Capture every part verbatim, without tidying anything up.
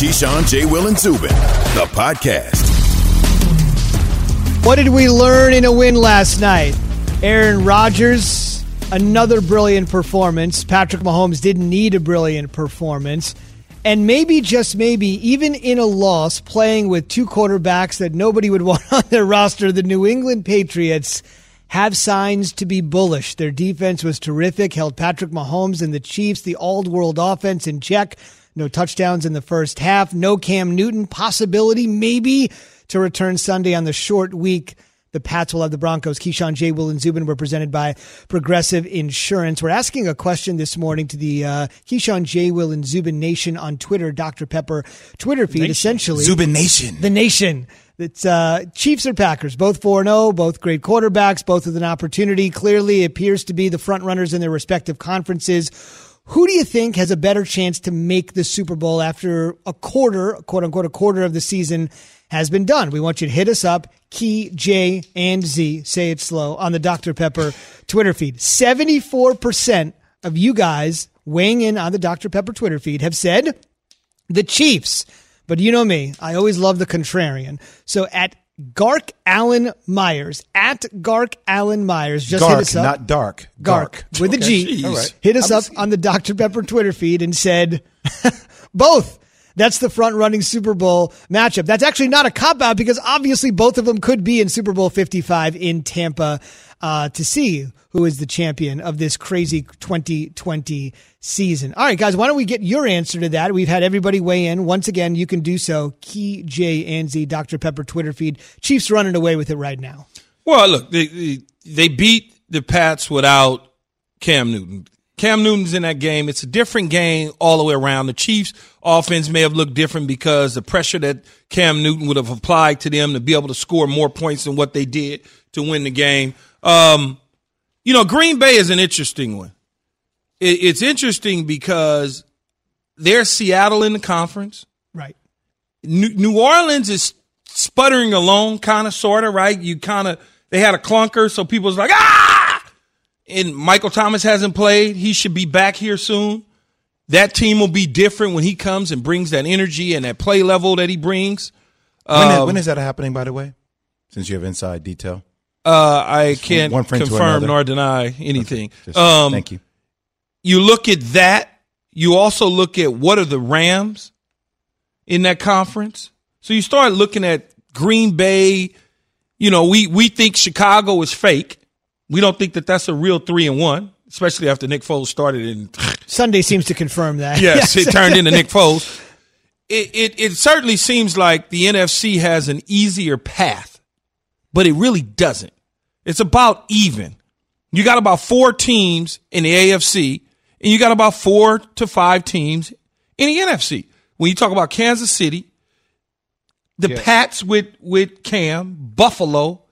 Keyshawn, J. Will, and Zubin, the podcast. What did we learn in a win last night? Aaron Rodgers, another brilliant performance. Patrick Mahomes didn't need a brilliant performance. And maybe, just maybe, even in a loss, playing with two quarterbacks that nobody would want on their roster, the New England Patriots have signs to be bullish. Their defense was terrific, held Patrick Mahomes and the Chiefs, the old-world offense, in check. No touchdowns in the first half. No Cam Newton. Possibility, maybe, to return Sunday on the short week. The Pats will have the Broncos. Keyshawn, J. Will, and Zubin were presented by Progressive Insurance. We're asking a question this morning to the uh, Keyshawn, J. Will, and Zubin Nation on Twitter, Doctor Pepper Twitter feed, Nation. Essentially. Zubin Nation. The Nation. It's uh, Chiefs or Packers, both four and oh, both great quarterbacks, both with an opportunity. Clearly appears to be the front runners in their respective conferences. Who do you think has a better chance to make the Super Bowl after a quarter, quote unquote, a quarter of the season has been done? We want you to hit us up, Key, J, and Z, say it slow, on the Doctor Pepper Twitter feed. seventy-four percent of you guys weighing in on the Doctor Pepper Twitter feed have said the Chiefs. But you know me, I always love the contrarian. So at Gark Allen Myers, at Gark Allen Myers, just Gark, hit us up. Not dark. Gark, Gark. With okay, a G. Right. Hit us I'm up on the Doctor Pepper Twitter feed and said, both. That's the front-running Super Bowl matchup. That's actually not a cop-out because obviously both of them could be in Super Bowl fifty-five in Tampa uh, to see who is the champion of this crazy twenty twenty season. All right, guys, why don't we get your answer to that? We've had everybody weigh in. Once again, you can do so. Key, J, and Z, Doctor Pepper Twitter feed. Chiefs running away with it right now. Well, look, they, they beat the Pats without Cam Newton. Cam Newton's in that game. It's a different game all the way around. The Chiefs' offense may have looked different because the pressure that Cam Newton would have applied to them to be able to score more points than what they did to win the game. Um, you know, Green Bay is an interesting one. It, it's interesting because they're Seattle in the conference. Right. New, New Orleans is sputtering along, kind of, sort of, right? You kind of – they had a clunker, so people's like, ah! And Michael Thomas hasn't played. He should be back here soon. That team will be different when he comes and brings that energy and that play level that he brings. Um, when, is, when is that happening, by the way? Since you have inside detail. Uh, I just can't one confirm nor deny anything. Just, um, thank you. You look at that. You also look at what are the Rams in that conference. So you start looking at Green Bay. You know, we, we think Chicago is fake. We don't think that that's a real three and one, especially after Nick Foles started. In Sunday seems to confirm that. Yes, yes. It turned into Nick Foles. It, it it certainly seems like the N F C has an easier path, but it really doesn't. It's about even. You got about four teams in the A F C, and you got about four to five teams in the N F C. When you talk about Kansas City, the yeah. Pats with, with Cam, Buffalo,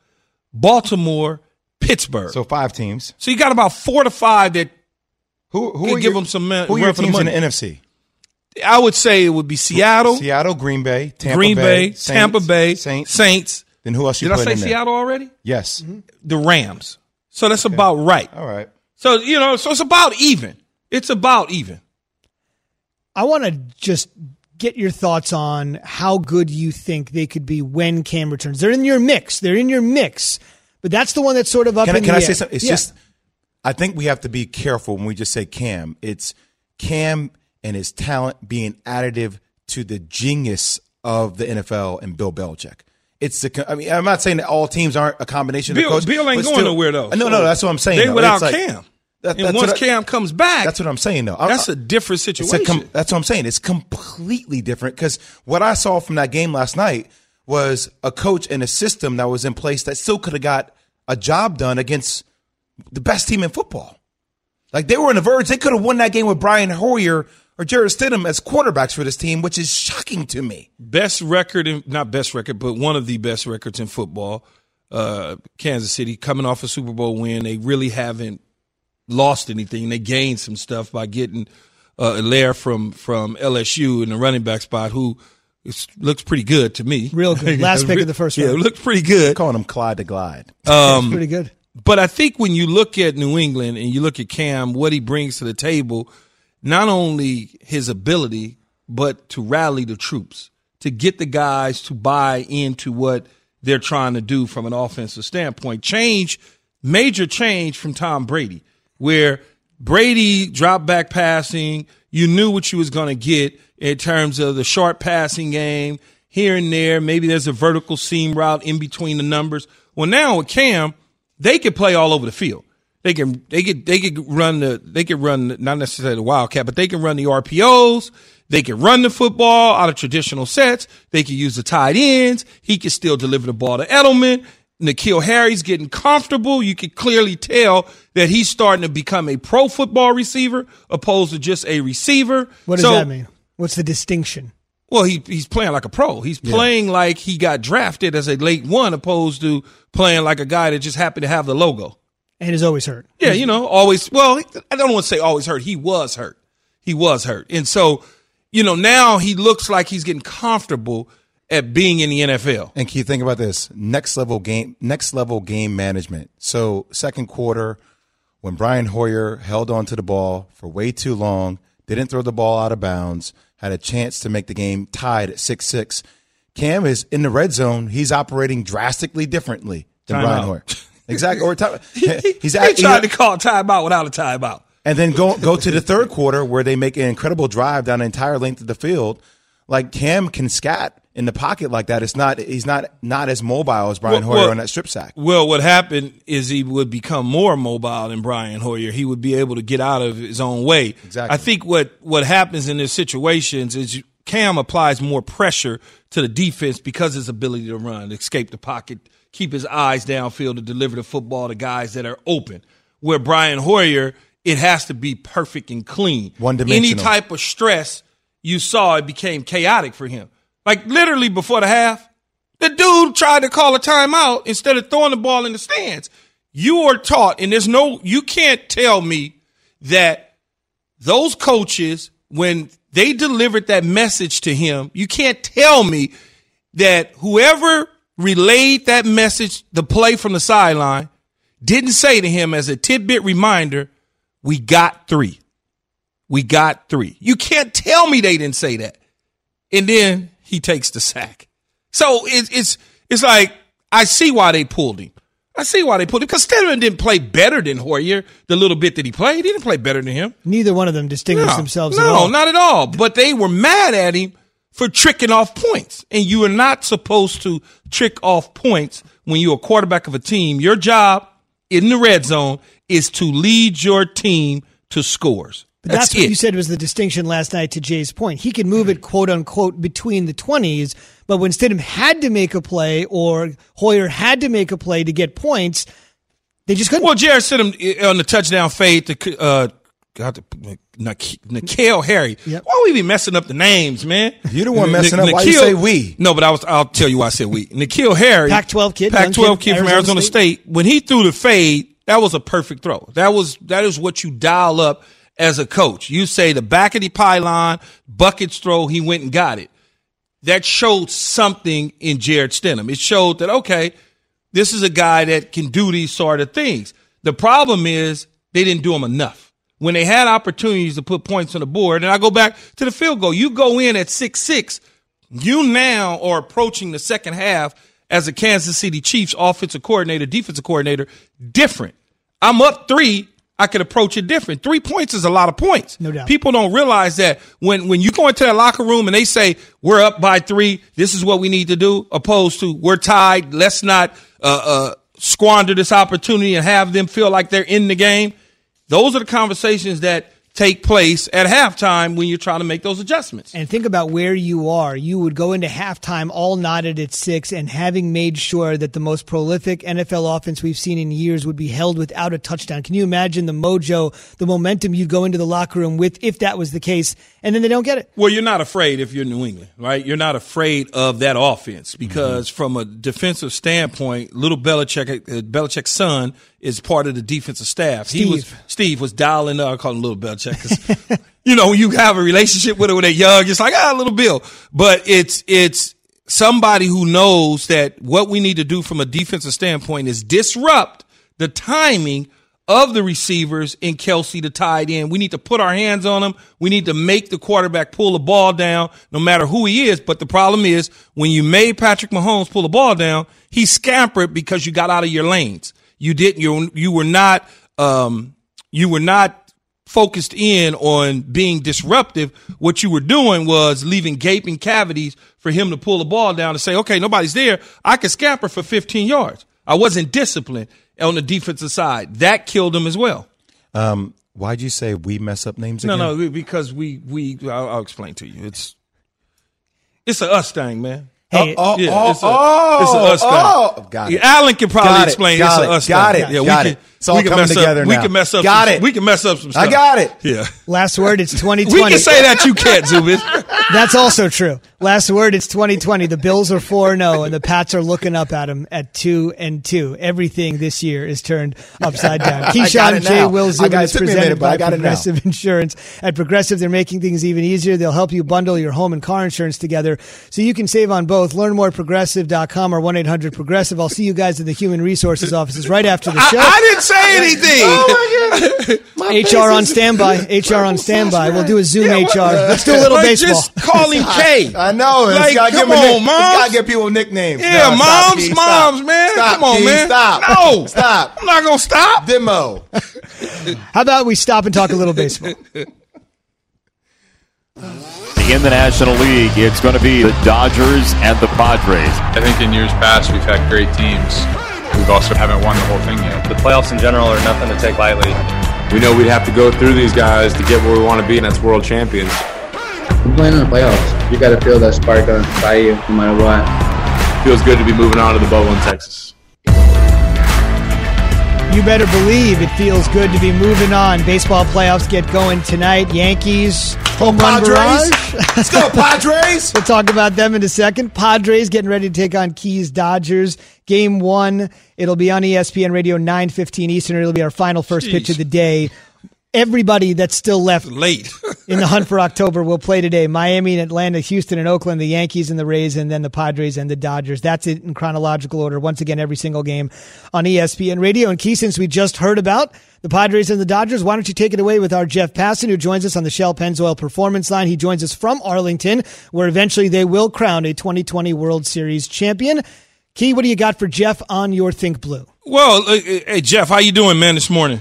Baltimore, Pittsburgh. So five teams. So you got about four to five that who who can give your, them some money. Who are your teams money. in the N F C? I would say it would be Seattle, Seattle, Green Bay, Tampa Green Bay, Bay Saints, Tampa Bay, Saints. Saints. Then who else? You Did I say in Seattle there? already? Yes. Mm-hmm. The Rams. So that's okay. about right. All right. So you know, so it's about even. It's about even. I want to just get your thoughts on how good you think they could be when Cam returns. They're in your mix. They're in your mix. But that's the one that's sort of up can I, in the Can I air. say something? It's yeah. just, I think we have to be careful when we just say Cam. It's Cam and his talent being additive to the genius of the N F L and Bill Belichick. It's the. I mean, I'm not saying that all teams aren't a combination Bill, of coaches. Bill ain't going still, nowhere, though. No, no, that's what I'm saying. They though. without like, Cam. That, and once I, Cam comes back. That's what I'm saying, though. I, that's a different situation. A com- that's what I'm saying. It's completely different because what I saw from that game last night was a coach and a system that was in place that still could have got a job done against the best team in football. Like, they were on the verge. They could have won that game with Brian Hoyer or Jarrett Stidham as quarterbacks for this team, which is shocking to me. Best record, in, not best record, but one of the best records in football. Uh, Kansas City coming off a Super Bowl win. They really haven't lost anything. They gained some stuff by getting uh, Allaire from, from L S U in the running back spot, who – it looks pretty good to me. Real good. Last pick of the first round. Yeah, it looks pretty good. I'm calling him Clyde to Glide. Um, pretty good. But I think when you look at New England and you look at Cam, what he brings to the table, not only his ability, but to rally the troops, to get the guys to buy into what they're trying to do from an offensive standpoint. Change, major change from Tom Brady, where Brady dropped back passing. You knew what you was going to get in terms of the short passing game here and there. Maybe there's a vertical seam route in between the numbers. Well, now with Cam, they can play all over the field. They can they can they can run the they can run not necessarily the wildcat, but they can run the R P Os. They can run the football out of traditional sets. They can use the tight ends. He can still deliver the ball to Edelman. N'Keal Harry's getting comfortable. You can clearly tell that he's starting to become a pro football receiver opposed to just a receiver. What does so, that mean? What's the distinction? Well, he he's playing like a pro. He's playing yeah. like he got drafted as a late one opposed to playing like a guy that just happened to have the logo. And is always hurt. Yeah, you know, always. Well, I don't want to say always hurt. He was hurt. He was hurt. And so, you know, now he looks like he's getting comfortable at being in the N F L. And Keith, think about this. Next level game, next level game management. So second quarter, when Brian Hoyer held on to the ball for way too long, didn't throw the ball out of bounds, had a chance to make the game tied at six six. Cam is in the red zone. He's operating drastically differently than Time Brian out. Hoyer. Exactly. Or time, he's actually trying to call timeout without a timeout. And then go go to the third quarter where they make an incredible drive down the entire length of the field. Like Cam can scat in the pocket like that. It's not he's not not as mobile as Brian well, Hoyer well, on that strip sack. Well, what happened is he would become more mobile than Brian Hoyer. He would be able to get out of his own way. Exactly. I think what what happens in these situations is you, Cam applies more pressure to the defense because of his ability to run, escape the pocket, keep his eyes downfield to deliver the football to guys that are open. Where Brian Hoyer, it has to be perfect and clean. One-dimensional. Any type of stress you saw, it became chaotic for him. Like literally before the half, the dude tried to call a timeout instead of throwing the ball in the stands. You are taught, and there's no, you can't tell me that those coaches, when they delivered that message to him, you can't tell me that whoever relayed that message, the play from the sideline, didn't say to him as a tidbit reminder, we got three. We got three. You can't tell me they didn't say that. And then he takes the sack. So it's it's it's like, I see why they pulled him. I see why they pulled him, because Stidham didn't play better than Hoyer the little bit that he played. He didn't play better than him. Neither one of them distinguished no, themselves no, at all. No, not at all. But they were mad at him for tricking off points. And you are not supposed to trick off points when you're a quarterback of a team. Your job in the red zone is to lead your team to scores. But that's, that's what it. You said was the distinction last night to Jay's point. He could move it, quote unquote, between the twenties, but when Stidham had to make a play or Hoyer had to make a play to get points, they just couldn't. Well, Jarrett Stidham on the touchdown fade to uh, got to N'Keal Harry. Yep. Why we be messing up the names, man? You're the one messing N- up. N- Why N'Keal, you say we? No, but I was, I'll tell you why I said we. N'Keal Harry. Pac twelve kid. Pac twelve kid from Arizona, Arizona State. State. When he threw the fade, that was a perfect throw. That was, that is what you dial up as a coach. You say the back of the pylon, buckets throw, he went and got it. That showed something in Jarrett Stidham. It showed that, okay, this is a guy that can do these sort of things. The problem is they didn't do him enough. When they had opportunities to put points on the board, and I go back to the field goal, you go in at six six, you now are approaching the second half as a Kansas City Chiefs offensive coordinator, defensive coordinator, different. I'm up three, I could approach it different. Three points is a lot of points. No doubt. People don't realize that when, when you go into that locker room and they say, we're up by three, this is what we need to do, opposed to we're tied, let's not uh, uh, squander this opportunity and have them feel like they're in the game. Those are the conversations that take place at halftime when you're trying to make those adjustments. And think about where you are. You would go into halftime all knotted at six and having made sure that the most prolific N F L offense we've seen in years would be held without a touchdown. Can you imagine the mojo, the momentum you'd go into the locker room with if that was the case, and then they don't get it? Well, you're not afraid if you're New England, right? You're not afraid of that offense because mm-hmm. from a defensive standpoint, little Belichick, Belichick's son is part of the defensive staff. Steve. He was Steve was dialing up. I call him Little Belichick because you know you have a relationship with it when they're young. It's like ah, Little Bill, but it's it's somebody who knows that what we need to do from a defensive standpoint is disrupt the timing of the receivers in Kelsey, the tight end. We need to put our hands on him. We need to make the quarterback pull the ball down, no matter who he is. But the problem is, when you made Patrick Mahomes pull the ball down, he scampered because you got out of your lanes. You didn't. You you were not. Um, you were not focused in on being disruptive. What you were doing was leaving gaping cavities for him to pull the ball down and say, "Okay, nobody's there. I can scamper for fifteen yards." I wasn't disciplined on the defensive side. That killed him as well. Um, why'd you say we mess up names again? No, no, because we we I'll, I'll explain to you. It's it's a us thing, man. Hey, oh, oh, yeah, oh, it's, a, oh, it's a us oh, thing. Got it. Allen can probably got explain. It, got it's a us got thing. It, yeah, got we it. Can, it's all we coming together up, now. We can mess up. Got some, it. We can mess up some stuff. I got it. Yeah. Last word. It's twenty twenty. We can say that you can't, Zubin. That's also true. Last word. It's twenty twenty. The Bills are four and oh, and the Pats are looking up at them at two and two. Everything this year is turned upside down. Keyshawn J. Will Zubin is presented minute, by Progressive now. Insurance. At Progressive, they're making things even easier. They'll help you bundle your home and car insurance together so you can save on both. Both. Learn more at progressive dot com or one eight hundred progressive. I'll see you guys at the Human Resources offices right after the show. I, I didn't say anything. Oh, my God. My H R on standby. H R on standby. We'll do a Zoom yeah, H R. Let's do a little like baseball. Just call him K. I, I know. Like, gotta come give on, Mom. Got to get people nicknames. Yeah, no, moms, stop, moms, stop. Man. Stop, come on, G, man. Stop. No. Stop. I'm not going to stop. Demo. How about we stop and talk a little baseball? In the National League, it's going to be the Dodgers and the Padres. I think in years past, we've had great teams. We've also haven't won the whole thing yet. The playoffs in general are nothing to take lightly. We know we'd have to go through these guys to get where we want to be, and that's world champions. We're playing in the playoffs. You got to feel that spark on by you, no matter what. Feels good to be moving on to the bubble in Texas. You better believe it feels good to be moving on. Baseball playoffs get going tonight. Yankees, home run barrage. Let's go, Padres. We'll talk about them in a second. Padres getting ready to take on Keys Dodgers. Game one, it'll be on E S P N Radio nine fifteen Eastern. It'll be our final first Jeez. pitch of the day. Everybody that's still left late in the hunt for October will play today. Miami and Atlanta, Houston and Oakland, the Yankees and the Rays, and then the Padres and the Dodgers. That's it in chronological order. Once again, every single game on E S P N Radio. And Key, since we just heard about the Padres and the Dodgers, why don't you take it away with our Jeff Passan, who joins us on the Shell Pennzoil Performance Line. He joins us from Arlington, where eventually they will crown a twenty twenty World Series champion. Key, what do you got for Jeff on your Think Blue? Well, hey, Jeff, how you doing, man, this morning?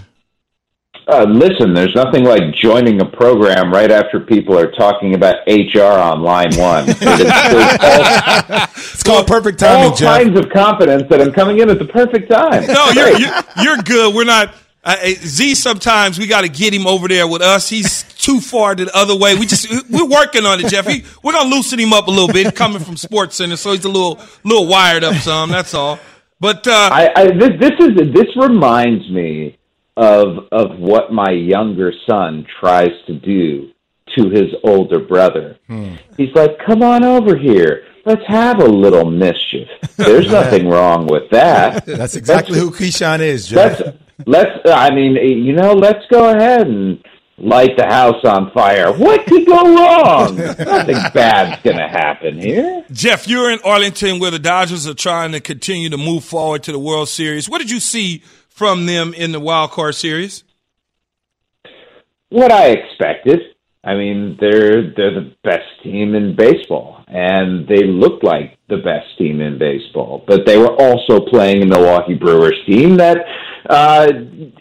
Uh, listen, there's nothing like joining a program right after people are talking about H R on line one. It's, it's, all, it's called perfect timing, all Jeff. Kinds of confidence that I'm coming in at the perfect time. No, you're, you're, you're good. We're not uh, – Z, sometimes we got to get him over there with us. He's too far the other way. We just, we're working on it, Jeff. He, we're going to loosen him up a little bit, coming from SportsCenter, so he's a little, little wired up some. That's all. But uh, I, I, this, this is this reminds me of of what my younger son tries to do to his older brother. Hmm. He's like, come on over here. Let's have a little mischief. There's nothing wrong with that. That's exactly that's, who Keyshawn is, Jeff. Let's, let's, I mean, you know, let's go ahead and light the house on fire. What could go wrong? Nothing bad's going to happen here. Jeff, you're in Arlington where the Dodgers are trying to continue to move forward to the World Series. What did you see from them in the wild card series? What I expected. I mean, they're they're the best team in baseball, and they look like the best team in baseball. But they were also playing a Milwaukee Brewers team that uh,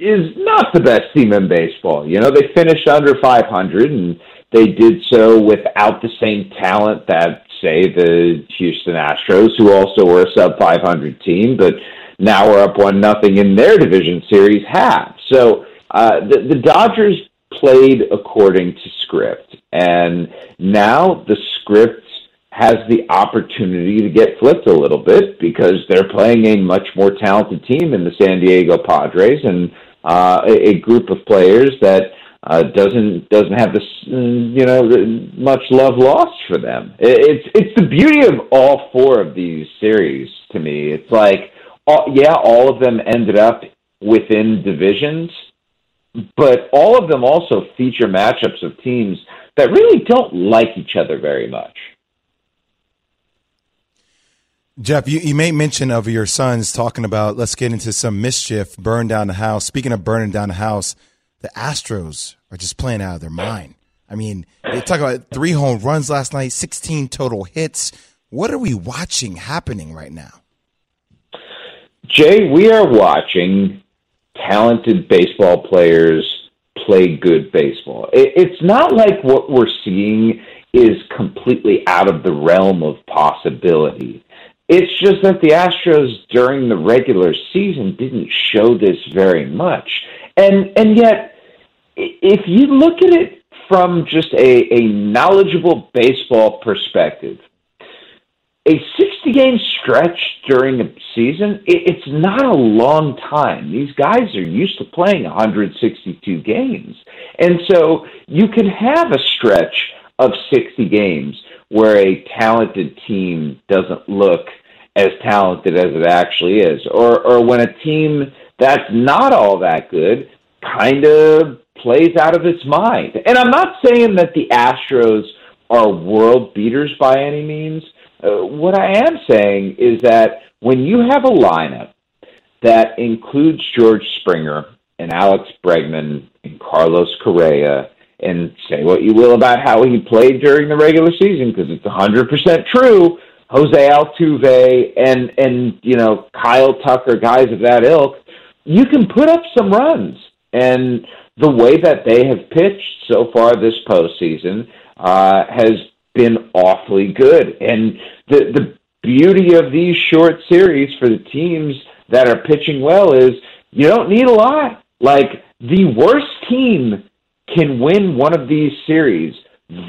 is not the best team in baseball. You know, they finished under five hundred, and they did so without the same talent that, say, the Houston Astros, who also were a sub five hundred team, but now we're up one nothing in their division series half. So uh, the, the Dodgers played according to script, and now the script has the opportunity to get flipped a little bit because they're playing a much more talented team in the San Diego Padres and uh, a, a group of players that uh, doesn't doesn't have this you know much love lost for them. It, it's it's the beauty of all four of these series to me. It's like, Uh, yeah, all of them ended up within divisions, but all of them also feature matchups of teams that really don't like each other very much. Jeff, you, you made mention of your sons talking about, let's get into some mischief, burn down the house. Speaking of burning down the house, the Astros are just playing out of their mind. I mean, they talk about three home runs last night, sixteen total hits. What are we watching happening right now? Jay, we are watching talented baseball players play good baseball. It's not like what we're seeing is completely out of the realm of possibility. It's just that the Astros during the regular season didn't show this very much. And and yet, if you look at it from just a, a knowledgeable baseball perspective, a sixty-game stretch during a season, it, it's not a long time. These guys are used to playing one hundred sixty-two games. And so you can have a stretch of sixty games where a talented team doesn't look as talented as it actually is, or or when a team that's not all that good kind of plays out of its mind. And I'm not saying that the Astros are world beaters by any means. Uh, what I am saying is that when you have a lineup that includes George Springer and Alex Bregman and Carlos Correa, and say what you will about how he played during the regular season, because it's one hundred percent true, Jose Altuve and, and you know, Kyle Tucker, guys of that ilk, you can put up some runs. And the way that they have pitched so far this postseason uh, has been awfully good. And the, the beauty of these short series for the teams that are pitching well is you don't need a lot. Like, the worst team can win one of these series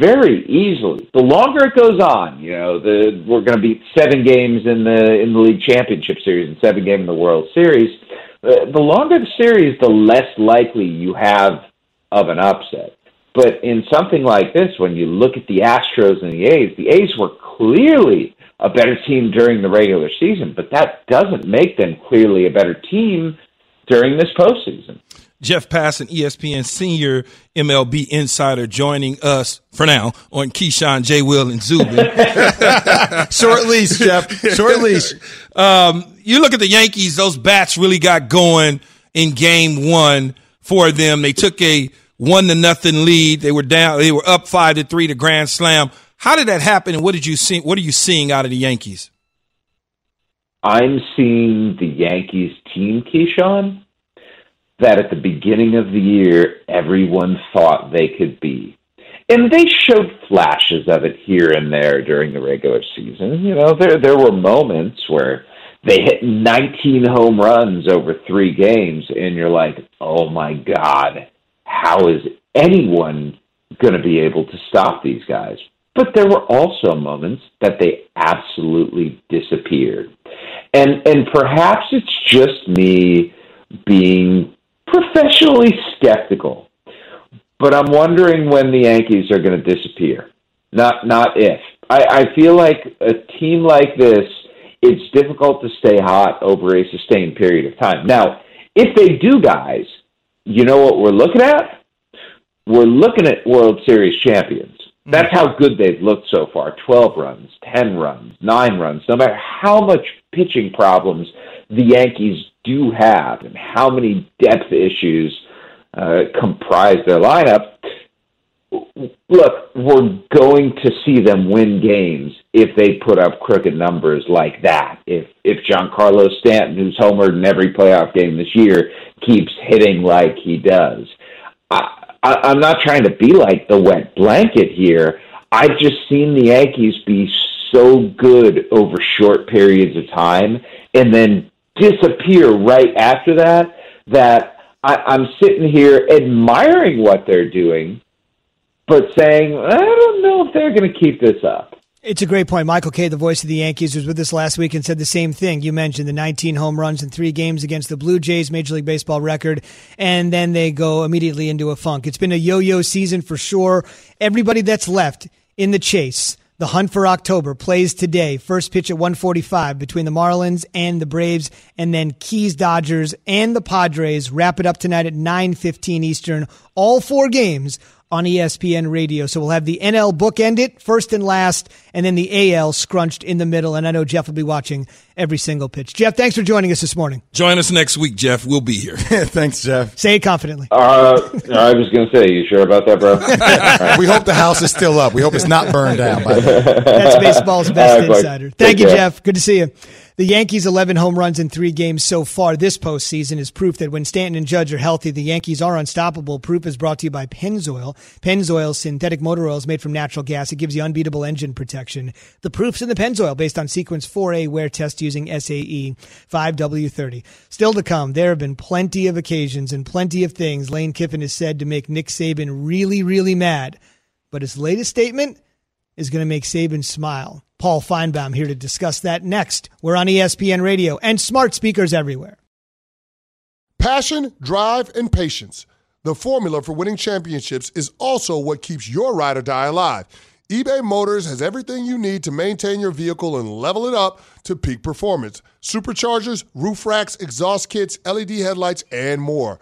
very easily. The longer it goes on, you know, the, we're going to be seven games in the in the league championship series and seven games in the World Series. Uh, the longer the series, the less likely you have of an upset. But in something like this, when you look at the Astros and the A's, the A's were clearly a better team during the regular season, but that doesn't make them clearly a better team during this postseason. Jeff Passan, E S P N senior M L B insider, joining us for now on Keyshawn, J. Will, and Zubin. Short leash, Jeff. Short leash. Um, you look at the Yankees, those bats really got going in game one for them. They took a one to nothing lead. They were down, they were up five to three to grand slam. How did that happen, and what did you see? What are you seeing out of the Yankees? I'm seeing the Yankees team, Keyshawn, that at the beginning of the year, everyone thought they could be. And they showed flashes of it here and there during the regular season. You know, there there were moments where they hit nineteen home runs over three games, and you're like, oh my God, how is anyone going to be able to stop these guys? But there were also moments that they absolutely disappeared. And and perhaps it's just me being professionally skeptical, but I'm wondering when the Yankees are going to disappear. Not not if. I, I feel like a team like this, it's difficult to stay hot over a sustained period of time. Now, if they do, guys, you know what we're looking at? We're looking at World Series champions. That's how good they've looked so far. twelve runs, ten runs, nine runs. No matter how much pitching problems the Yankees do have and how many depth issues uh, comprise their lineup, look, we're going to see them win games if they put up crooked numbers like that. If if Giancarlo Stanton, who's homered in every playoff game this year, keeps hitting like he does. I, I'm not trying to be like the wet blanket here. I've just seen the Yankees be so good over short periods of time and then disappear right after that, that I, I'm sitting here admiring what they're doing, but saying, I don't know if they're going to keep this up. It's a great point. Michael Kay, the voice of the Yankees, was with us last week and said the same thing. You mentioned the nineteen home runs in three games against the Blue Jays, Major League Baseball record, and then they go immediately into a funk. It's been a yo-yo season for sure. Everybody that's left in the chase, the hunt for October, plays today. First pitch at one forty-five between the Marlins and the Braves, and then Keys, Dodgers, and the Padres wrap it up tonight at nine fifteen Eastern. All four games on E S P N Radio. So we'll have the N L bookend it, first and last, and then the A L scrunched in the middle. And I know Jeff will be watching every single pitch. Jeff, thanks for joining us this morning. Join us next week, Jeff. We'll be here. Thanks, Jeff. Say it confidently. Uh, I was going to say, you sure about that, bro? Right. We hope the house is still up. We hope it's not burned down. By That's baseball's best right, insider. Thank you, care. Jeff. Good to see you. The Yankees' eleven home runs in three games so far this postseason is proof that when Stanton and Judge are healthy, the Yankees are unstoppable. Proof is brought to you by Pennzoil. Pennzoil's synthetic motor oil is made from natural gas. It gives you unbeatable engine protection. The proof's in the Pennzoil based on sequence four A wear test using S A E five W thirty. Still to come, there have been plenty of occasions and plenty of things Lane Kiffin has said to make Nick Saban really, really mad. But his latest statement is going to make Saban smile. Paul Finebaum here to discuss that next. We're on E S P N Radio and smart speakers everywhere. Passion, drive, and patience. The formula for winning championships is also what keeps your ride or die alive. eBay Motors has everything you need to maintain your vehicle and level it up to peak performance. Superchargers, roof racks, exhaust kits, L E D headlights, and more.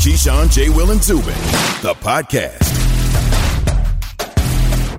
Keyshawn, J. Will, and Zubin, the podcast.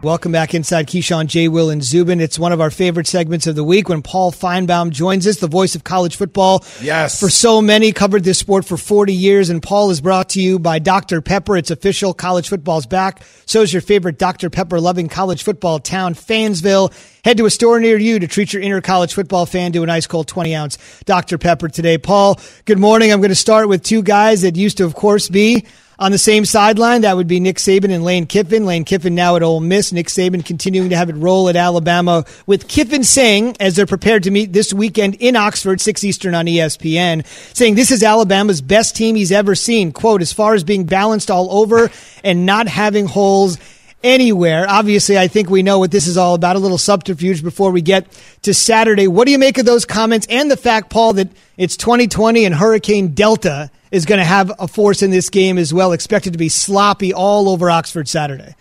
Welcome back inside Keyshawn, J. Will, and Zubin. It's one of our favorite segments of the week when Paul Finebaum joins us, the voice of college football. Yes. For so many, covered this sport for forty years, and Paul is brought to you by Doctor Pepper. It's official. College football's back. So is your favorite Doctor Pepper-loving college football town, Fansville. Head to a store near you to treat your inner college football fan to an ice-cold twenty-ounce Doctor Pepper today. Paul, good morning. I'm going to start with two guys that used to, of course, be on the same sideline. That would be Nick Saban and Lane Kiffin. Lane Kiffin now at Ole Miss. Nick Saban continuing to have it roll at Alabama, with Kiffin saying, as they're prepared to meet this weekend in Oxford, six Eastern on E S P N, saying this is Alabama's best team he's ever seen. Quote, as far as being balanced all over and not having holes anywhere. Obviously, I think we know what this is all about, a little subterfuge before we get to Saturday. What do you make of those comments and the fact, Paul, that it's twenty twenty and Hurricane Delta is going to have a force in this game as well, expected to be sloppy all over Oxford Saturday?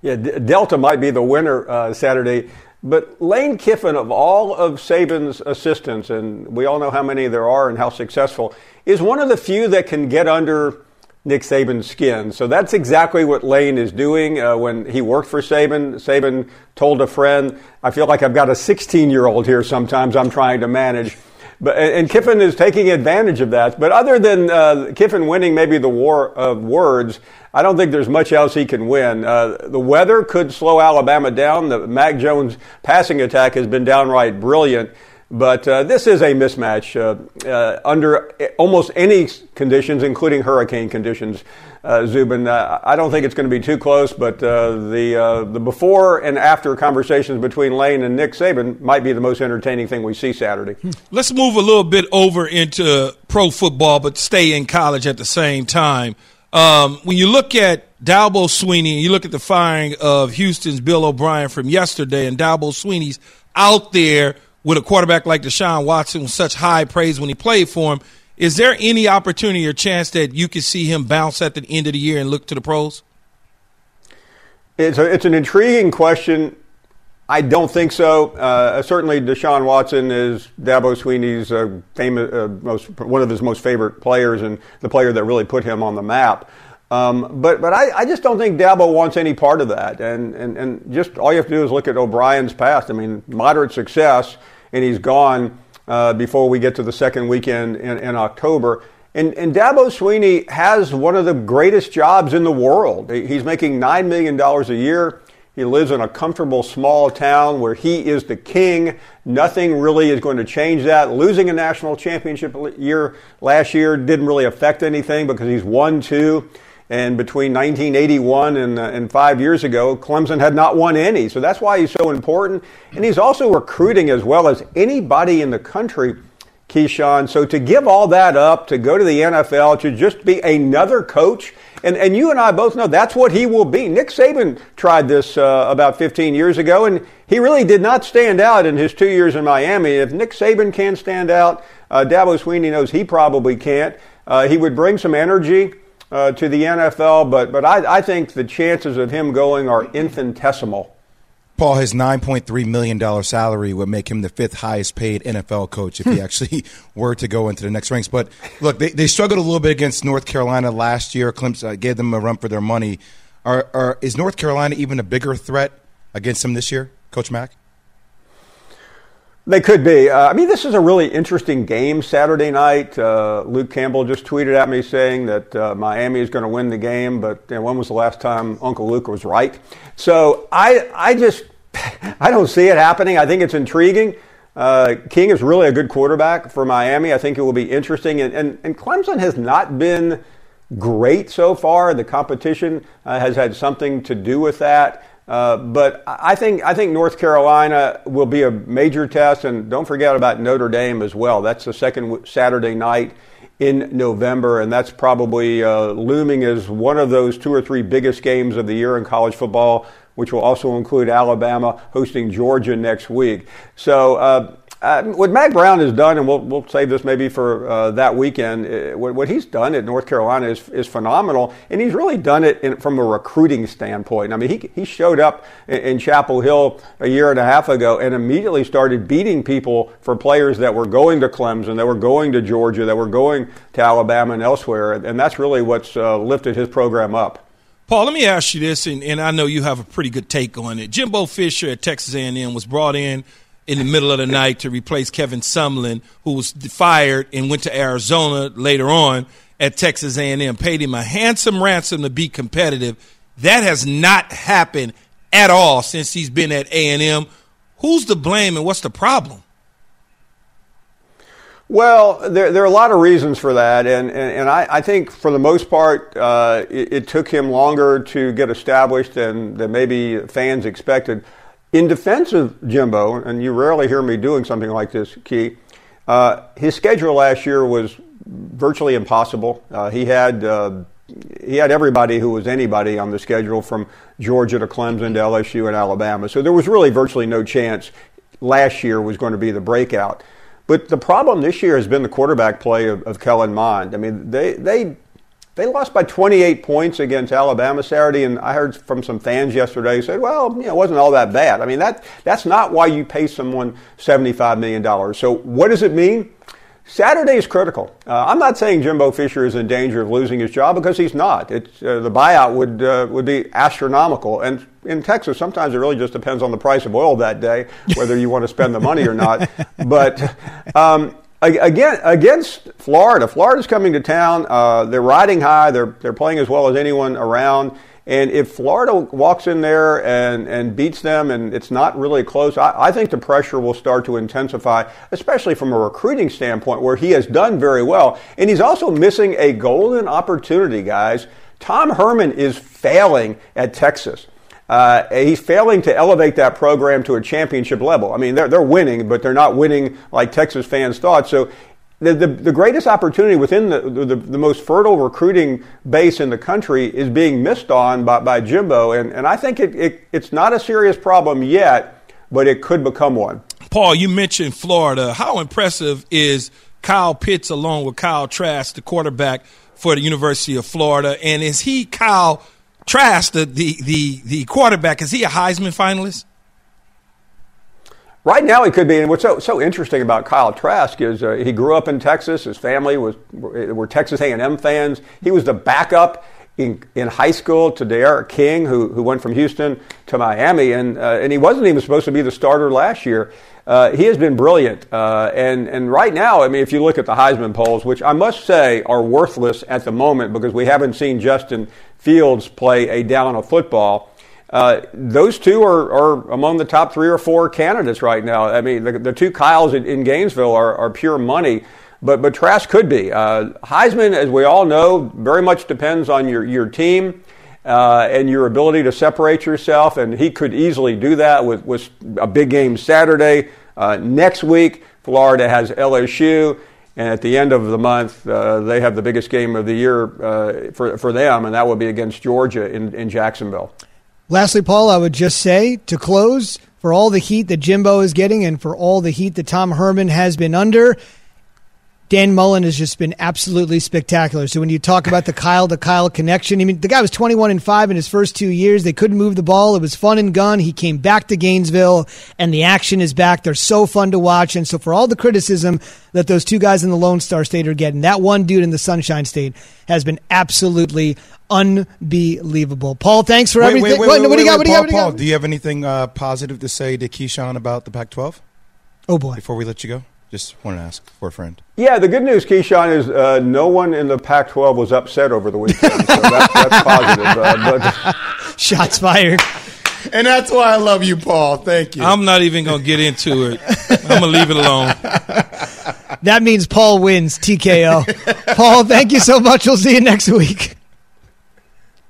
Yeah, D- Delta might be the winner uh, Saturday, but Lane Kiffin, of all of Saban's assistants, and we all know how many there are and how successful, is one of the few that can get under Nick Saban's skin. So that's exactly what Lane is doing. Uh, when he worked for Saban, Saban told a friend, I feel like I've got a sixteen-year-old here sometimes I'm trying to manage. But and Kiffin is taking advantage of that. But other than uh, Kiffin winning maybe the war of words, I don't think there's much else he can win. Uh, the weather could slow Alabama down. The Mac Jones passing attack has been downright brilliant. But uh, this is a mismatch uh, uh, under almost any conditions, including hurricane conditions, uh, Zubin. Uh, I don't think it's going to be too close, but uh, the uh, the before and after conversations between Lane and Nick Saban might be the most entertaining thing we see Saturday. Let's move a little bit over into pro football, but stay in college at the same time. Um, when you look at Dabo Swinney and you look at the firing of Houston's Bill O'Brien from yesterday, and Dabo Swinney's out there with a quarterback like Deshaun Watson with such high praise when he played for him, is there any opportunity or chance that you could see him bounce at the end of the year and look to the pros? It's, a, it's an intriguing question. I don't think so. Uh, certainly, Deshaun Watson is Dabo Swinney's uh, famous, uh, most one of his most favorite players, and the player that really put him on the map. Um, but but I, I just don't think Dabo wants any part of that. And, and and just all you have to do is look at O'Brien's past. I mean, moderate success, and he's gone uh, before we get to the second weekend in, in October. And, and Dabo Swinney has one of the greatest jobs in the world. He's making nine million dollars a year. He lives in a comfortable small town where he is the king. Nothing really is going to change that. Losing a national championship year last year didn't really affect anything because he's won two. And between nineteen eighty-one and, uh, and five years ago, Clemson had not won any. So that's why he's so important. And he's also recruiting as well as anybody in the country, Keyshawn. So to give all that up, to go to the N F L, to just be another coach, and, and you and I both know that's what he will be. Nick Saban tried this uh, about fifteen years ago, and he really did not stand out in his two years in Miami. If Nick Saban can stand out, uh, Dabo Swinney knows he probably can't. Uh, he would bring some energy Uh, to the N F L, but but I, I think the chances of him going are infinitesimal. Paul, his nine point three million dollars salary would make him the fifth highest paid N F L coach if he actually were to go into the next ranks. But look, they, they struggled a little bit against North Carolina last year. Clemson gave them a run for their money. Are, are, is North Carolina even a bigger threat against them this year, Coach Mack? They could be. Uh, I mean, this is a really interesting game Saturday night. Uh, Luke Campbell just tweeted at me saying that uh, Miami is going to win the game, but you know, when was the last time Uncle Luke was right? So I, I just, I don't see it happening. I think it's intriguing. Uh, King is really a good quarterback for Miami. I think it will be interesting. And, and, and Clemson has not been great so far. The competition uh, has had something to do with that. Uh, but I think I think North Carolina will be a major test, and don't forget about Notre Dame as well. That's the second Saturday night in November, and that's probably uh, looming as one of those two or three biggest games of the year in college football, which will also include Alabama hosting Georgia next week. So uh, uh, what Mac Brown has done, and we'll we'll save this maybe for uh, that weekend, uh, what, what he's done at North Carolina is is phenomenal, and he's really done it in, from a recruiting standpoint. I mean, he he showed up in, in Chapel Hill a year and a half ago and immediately started beating people for players that were going to Clemson, that were going to Georgia, that were going to Alabama and elsewhere, and that's really what's uh, lifted his program up. Paul, let me ask you this, and, and I know you have a pretty good take on it. Jimbo Fisher at Texas A and M was brought in in the middle of the night to replace Kevin Sumlin, who was fired and went to Arizona later on at Texas A and M, paid him a handsome ransom to be competitive. That has not happened at all since he's been at A and M. Who's to blame and what's the problem? Well, there, there are a lot of reasons for that, and, and, and I, I think for the most part uh, it, it took him longer to get established than, than maybe fans expected. In defense of Jimbo, and you rarely hear me doing something like this, Key, uh, his schedule last year was virtually impossible. Uh, he had uh, he had everybody who was anybody on the schedule from Georgia to Clemson to L S U and Alabama, so there was really virtually no chance last year was going to be the breakout. But the problem this year has been the quarterback play of, of Kellen Mond. I mean, they they they lost by twenty-eight points against Alabama Saturday, and I heard from some fans yesterday who said, well, you know, it wasn't all that bad. I mean, that that's not why you pay someone seventy-five million dollars. So what does it mean? Saturday is critical. Uh, I'm not saying Jimbo Fisher is in danger of losing his job because he's not. It's, uh, the buyout would uh, would be astronomical. And in Texas, sometimes it really just depends on the price of oil that day, whether you want to spend the money or not. But um, again, against Florida, Florida's coming to town. Uh, they're riding high. They're they're playing as well as anyone around. And if Florida walks in there and, and beats them and it's not really close, I, I think the pressure will start to intensify, especially from a recruiting standpoint where he has done very well. And he's also missing a golden opportunity, guys. Tom Herman is failing at Texas. Uh, he's failing to elevate that program to a championship level. I mean, they're, they're winning, but they're not winning like Texas fans thought. So The, the, the greatest opportunity within the, the the most fertile recruiting base in the country is being missed on by, by Jimbo, and, and I think it, it it's not a serious problem yet, but it could become one. Paul, you mentioned Florida. How impressive is Kyle Pitts along with Kyle Trask, the quarterback for the University of Florida? And is he, Kyle Trask, the, the, the, the quarterback, is he a Heisman finalist? Right now he could be, and what's so, so interesting about Kyle Trask is uh, he grew up in Texas. His family was were Texas A and M fans. He was the backup in, in high school to Derek King, who who went from Houston to Miami, and uh, and he wasn't even supposed to be the starter last year. Uh, he has been brilliant, uh, and and right now, I mean, if you look at the Heisman polls, which I must say are worthless at the moment because we haven't seen Justin Fields play a down of football. Uh, those two are, are among the top three or four candidates right now. I mean, the, the two Kyles in, in Gainesville are, are pure money, but, but Trask could be. Uh, Heisman, as we all know, very much depends on your, your team uh, and your ability to separate yourself, and he could easily do that with, with a big game Saturday. Uh, next week, Florida has L S U. And at the end of the month, uh, they have the biggest game of the year uh, for for them, and that would be against Georgia in, in Jacksonville. Lastly, Paul, I would just say, to close, for all the heat that Jimbo is getting and for all the heat that Tom Herman has been under, Dan Mullen has just been absolutely spectacular. So when you talk about the Kyle-to-Kyle connection, I mean, the guy was twenty-one and five in his first two years. They couldn't move the ball. It was fun and gun. He came back to Gainesville, and the action is back. They're so fun to watch. And so for all the criticism that those two guys in the Lone Star State are getting, that one dude in the Sunshine State has been absolutely unbelievable. Paul, thanks for wait, everything. Wait, wait, what, wait, what, wait, do got, wait, what do you Paul, got? What do you got? Paul, do you have anything uh, positive to say to Keyshawn about the Pac twelve? Oh, boy. Before we let you go? Just want to ask for a friend. Yeah, the good news, Keyshawn, is uh, no one in the Pac twelve was upset over the weekend, so that, that's positive. Uh, but... Shots fired. And that's why I love you, Paul. Thank you. I'm not even going to get into it. I'm going to leave it alone. That means Paul wins, T K O. Paul, thank you so much. We'll see you next week.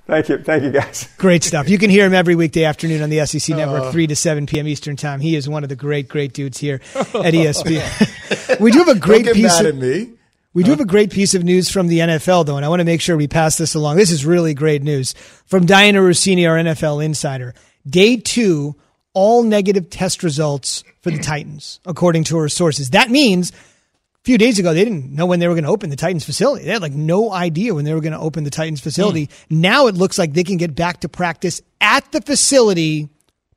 Thank you. Thank you, guys. Great stuff. You can hear him every weekday afternoon on the S E C Network, uh, three to seven p.m. Eastern Time. He is one of the great, great dudes here at E S P N. We do have a great Don't get piece mad of, at me. We do have a great piece of news from the N F L, though, and I want to make sure we pass this along. This is really great news from Diana Rossini, our N F L insider. Day two, all negative test results for the Titans, according to her sources. That means a few days ago, they didn't know when they were going to open the Titans facility. They had like no idea when they were going to open the Titans facility. Mm. Now it looks like they can get back to practice at the facility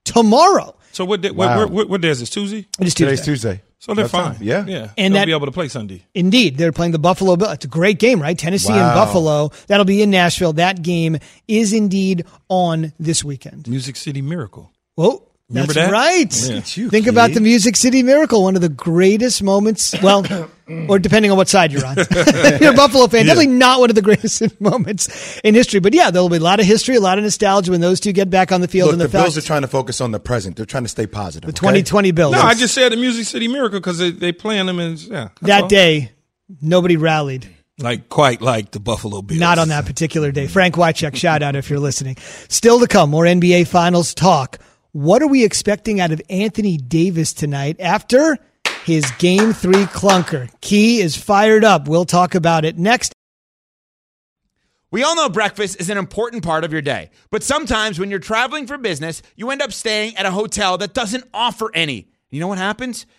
tomorrow. So what day, wow. what, what, what day is this, Tuesday? It is Tuesday. Today's Tuesday. So they're That's fine. Time. Yeah. yeah. And they'll that, be able to play Sunday. Indeed. They're playing the Buffalo Bills. It's a great game, right? Tennessee wow. and Buffalo. That'll be in Nashville. That game is indeed on this weekend. Music City Miracle. Whoa. Remember That's that? right. Yeah. You, Think kid. about the Music City Miracle, one of the greatest moments. Well, or depending on what side you're on. If you're a Buffalo fan, yeah. definitely not one of the greatest moments in history. But, yeah, there'll be a lot of history, a lot of nostalgia when those two get back on the field. Look, and the, the Bills fact, are trying to focus on the present. They're trying to stay positive. The twenty twenty okay? Bills. No, I just said the Music City Miracle because they, they playing them. And, yeah, that all. day, nobody rallied. Like quite like the Buffalo Bills. Not on that particular day. Frank Wycheck, shout out if you're listening. Still to come, more N B A Finals talk. What are we expecting out of Anthony Davis tonight after his Game three clunker? Key is fired up. We'll talk about it next. We all know breakfast is an important part of your day, but sometimes when you're traveling for business, you end up staying at a hotel that doesn't offer any. You know what happens?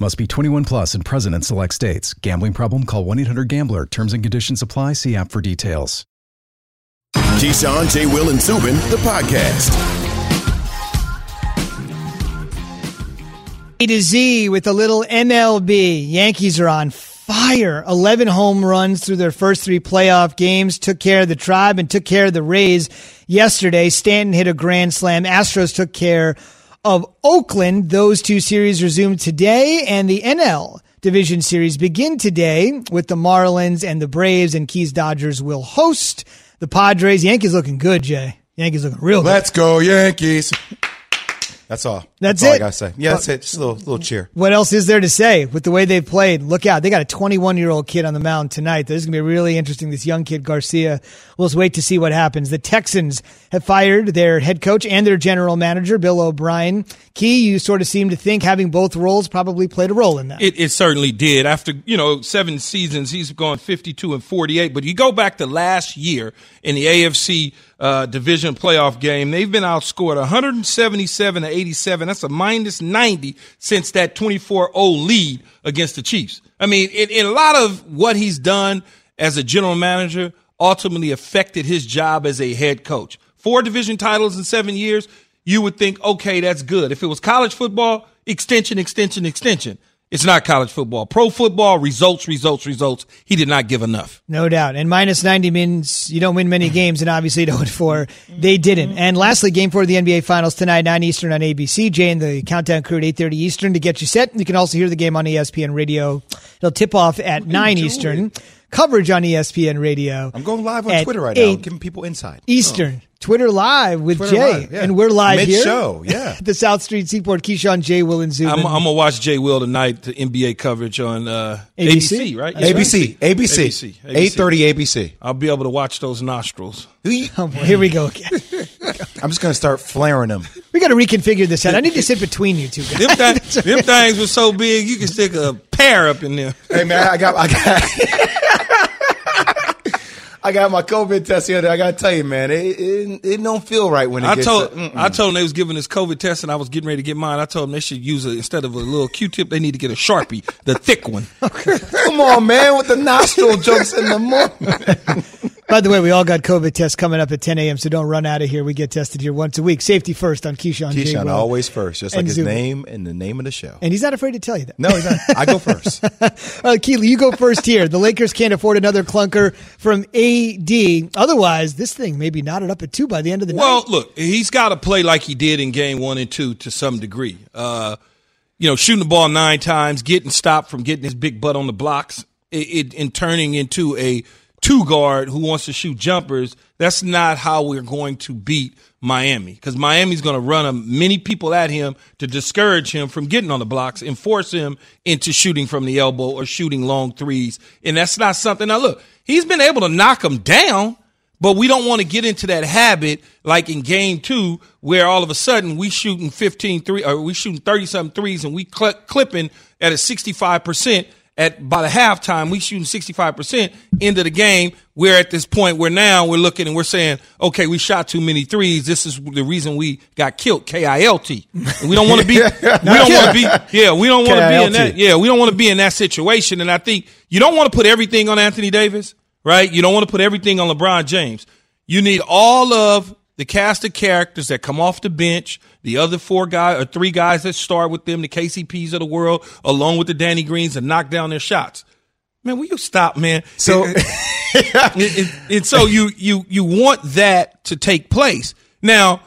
Must be twenty-one plus and present in select states. Gambling problem? Call one eight hundred gambler. Terms and conditions apply. See app for details. Keyshawn, J. Will, and Zubin, the podcast. A to Z with a little M L B. Yankees are on fire. eleven home runs through their first three playoff games. Took care of the Tribe and took care of the Rays yesterday. Stanton hit a grand slam. Astros took care of Oakland. Those two series resume today, and the N L Division Series begin today with the Marlins and the Braves, and Keys Dodgers will host the Padres. Yankees looking good, Jay. Yankees looking real good. Let's go, Yankees. That's all. That's, that's all it. I gotta say. Yeah, that's uh, it. Just a little, little cheer. What else is there to say with the way they've played? Look out. They got a twenty-one-year-old kid on the mound tonight. This is going to be really interesting. This young kid, Garcia. We'll wait to see what happens. The Texans have fired their head coach and their general manager, Bill O'Brien. Key, you sort of seem to think having both roles probably played a role in that. It, it certainly did. After, you know, seven seasons, he's gone fifty-two and forty-eight. But you go back to last year in the A F C uh, division playoff game, they've been outscored one hundred seventy-seven to eighty-seven. That's a minus ninety since that twenty-four oh lead against the Chiefs. I mean, it, it, a lot of what he's done as a general manager ultimately affected his job as a head coach. Four division titles in seven years, you would think, okay, that's good. If it was college football, extension, extension, extension. It's not college football. Pro football, results, results, results. He did not give enough. No doubt. And minus ninety means you don't win many games, and obviously oh and four. They didn't. And lastly, game four of the N B A Finals tonight, nine Eastern on A B C. Jay and the Countdown Crew at eight thirty Eastern to get you set. You can also hear the game on E S P N Radio. It'll tip off at nine Eastern. Coverage on E S P N Radio. I'm going live on Twitter right now, giving people insight. Eastern. Oh. Twitter Live with Twitter Jay. Live, yeah. And we're live Mid here. Mid-show, yeah. The South Street Seaport. Keyshawn, Jay Will, and Zubin. I'm, I'm going to watch Jay Will tonight, the N B A coverage on uh, A B C, right? A B C, right? A B C. A B C. eight thirty A B C. I'll be able to watch those nostrils. Oh, here we go again. I'm just going to start flaring them. We got to reconfigure this out. I need to sit between you two guys. Them, th- them things were so big, you could stick a pear up in there. Hey, man, I got... I got I got my COVID test the other day. I got to tell you, man, it, it, it don't feel right when it I gets told, to, I told them they was giving this COVID test, and I was getting ready to get mine. I told them they should use, a, instead of a little Q-tip, they need to get a Sharpie, the thick one. Come on, man, with the nostril jokes in the morning. By the way, we all got COVID tests coming up at ten a.m., so don't run out of here. We get tested here once a week. Safety first on Keyshawn. Keyshawn always first, just like his Zubin. Name and the name of the show. And he's not afraid to tell you that. No, he's not. I go first. uh, Keely, you go first here. The Lakers can't afford another clunker from A D. Otherwise, this thing may be knotted up at two by the end of the night. Well, look, he's got to play like he did in game one and two to some degree. Uh, you know, shooting the ball nine times, getting stopped from getting his big butt on the blocks, it, it, and turning into a – two guard who wants to shoot jumpers. That's not how we're going to beat Miami, because Miami's going to run a, many people at him to discourage him from getting on the blocks and force him into shooting from the elbow or shooting long threes. And that's not something. Now, look, he's been able to knock them down, but we don't want to get into that habit like in game two where all of a sudden we shooting fifteen three or we shooting thirty-something threes and we cl- clipping at a sixty-five percent. At by the halftime, we shooting sixty-five percent into the game. We're at this point where now we're looking and we're saying, okay, we shot too many threes. This is the reason we got killed, K I L T. And we don't want to be, we don't want to be, yeah, we don't want to be in that, yeah, we don't want to be in that situation. And I think you don't want to put everything on Anthony Davis, right? You don't want to put everything on LeBron James. You need all of the cast of characters that come off the bench, the other four guys or three guys that start with them, the K C Ps of the world, along with the Danny Greens, and knock down their shots. Man, will you stop, man? So, and, and, and so you you you want that to take place. Now,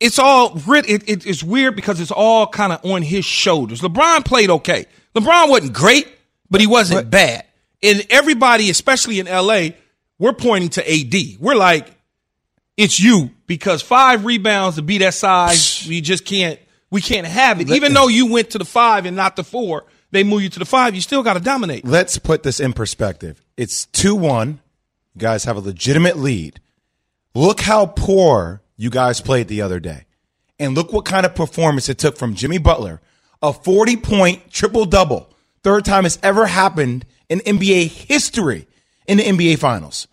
it's all it, it, it's weird because it's all kind of on his shoulders. LeBron played okay. LeBron wasn't great, but he wasn't right. bad. And everybody, especially in L A, we're pointing to A D. We're like, it's you, because five rebounds to be that size, we just can't, we can't have it. Even though you went to the five and not the four, they move you to the five, you still got to dominate. Let's put this in perspective. It's two one. You guys have a legitimate lead. Look how poor you guys played the other day. And look what kind of performance it took from Jimmy Butler. A forty-point triple-double. Third time it's ever happened in N B A history in the N B A Finals.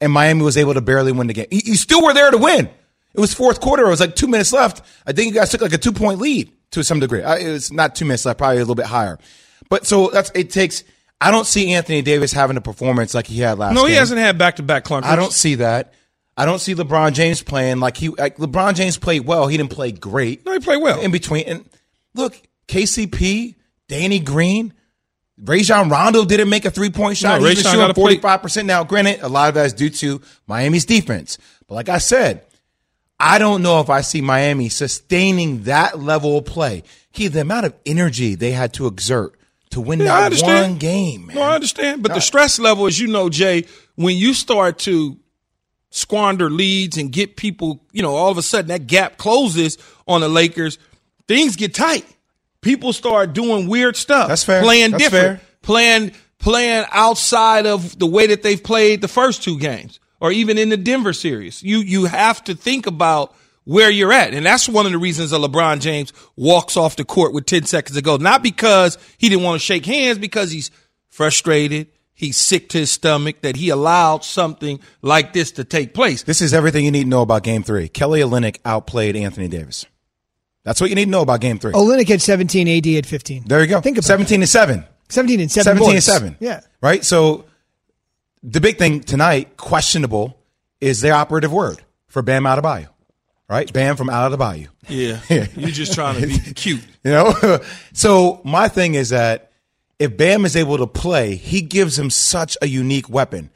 And Miami was able to barely win the game. You still were there to win. It was fourth quarter. It was like two minutes left. I think you guys took like a two-point lead to some degree. It was not two minutes left, probably a little bit higher. But so that's it takes – I don't see Anthony Davis having a performance like he had last no, game. No, he hasn't had back-to-back clunkers. I don't see that. I don't see LeBron James playing like he – like LeBron James played well. He didn't play great. No, he played well. In between. And look, K C P, Danny Green – Rajon Rondo didn't make a three-point shot. No, He's been shooting forty-five percent play. Now. Granted, a lot of that is due to Miami's defense. But like I said, I don't know if I see Miami sustaining that level of play. Keith, the amount of energy they had to exert to win yeah, that one game, man. No, I understand. But no. the stress level, as you know, Jay, when you start to squander leads and get people, you know, all of a sudden that gap closes on the Lakers, things get tight. People start doing weird stuff. That's fair. Playing That's different. Fair. Playing playing outside of the way that they've played the first two games or even in the Denver series. You you have to think about where you're at. And that's one of the reasons that LeBron James walks off the court with ten seconds to go. Not because he didn't want to shake hands, because he's frustrated. He's sick to his stomach that he allowed something like this to take place. This is everything you need to know about game three. Kelly Olynyk outplayed Anthony Davis. That's what you need to know about game three. Olynyk had seventeen, A D had fifteen. There you go. Think about seventeen it. and seven. seventeen and seven. seventeen points. And seven. Yeah. Right? So the big thing tonight, questionable, is their operative word for Bam Adebayo. Right? Bam from Adebayo. Yeah. yeah. You're just trying to be cute. You know? So my thing is that if Bam is able to play, he gives him such a unique weapon.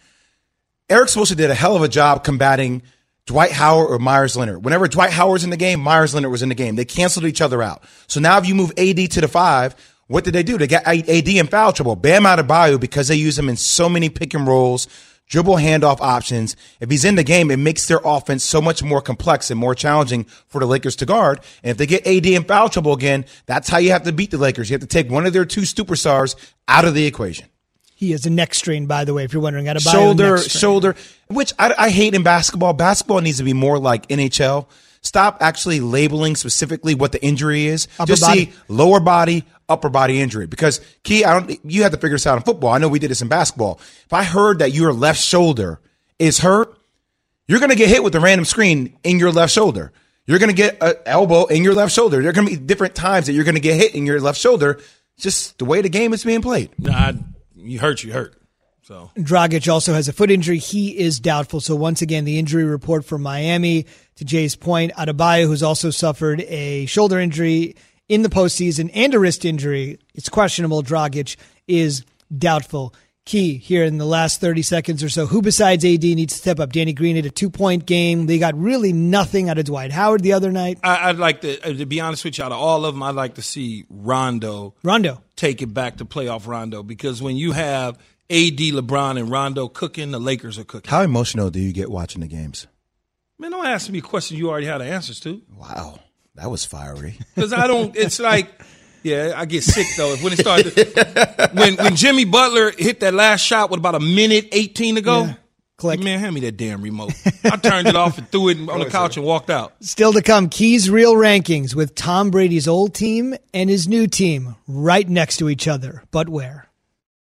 Eric Spoelstra did a hell of a job combating Dwight Howard or Meyers Leonard. Whenever Dwight Howard's in the game, Meyers Leonard was in the game. They canceled each other out. So now if you move A D to the five, what did they do? They got A D in foul trouble. Bam Adebayo, because they use him in so many pick and rolls, dribble handoff options. If he's in the game, it makes their offense so much more complex and more challenging for the Lakers to guard. And if they get A D in foul trouble again, that's how you have to beat the Lakers. You have to take one of their two superstars out of the equation. He is a neck strain, by the way, if you're wondering. How to buy shoulder, shoulder, which I, I hate in basketball. Basketball needs to be more like N H L. Stop actually labeling specifically what the injury is. Upper Just body. See lower body, upper body injury. Because, Key, I don't. You have to figure this out in football. I know we did this in basketball. If I heard that your left shoulder is hurt, you're going to get hit with a random screen in your left shoulder. You're going to get an elbow in your left shoulder. There are going to be different times that you're going to get hit in your left shoulder. Just the way the game is being played. Nah, you hurt, you hurt. So Dragic also has a foot injury. He is doubtful. So once again, the injury report for Miami. To Jay's point, Adebayo, who's also suffered a shoulder injury in the postseason and a wrist injury, it's questionable. Dragic is doubtful. Key here in the last thirty seconds or so. Who besides A D needs to step up? Danny Green had a two-point game. They got really nothing out of Dwight Howard the other night. I, I'd like to, to be honest with you, out of all of them, I'd like to see Rondo, Rondo take it back to playoff Rondo, because when you have A D, LeBron, and Rondo cooking, the Lakers are cooking. How emotional do you get watching the games? Man, don't ask me questions you already had the answers to. Wow, that was fiery. Because I don't – it's like – yeah, I get sick, though. When it started – when when Jimmy Butler hit that last shot with about a minute, eighteen ago, yeah. Click. Man, hand me that damn remote. I turned it off and threw it on the couch and walked out. Still to come, Key's Real Rankings with Tom Brady's old team and his new team right next to each other. But where?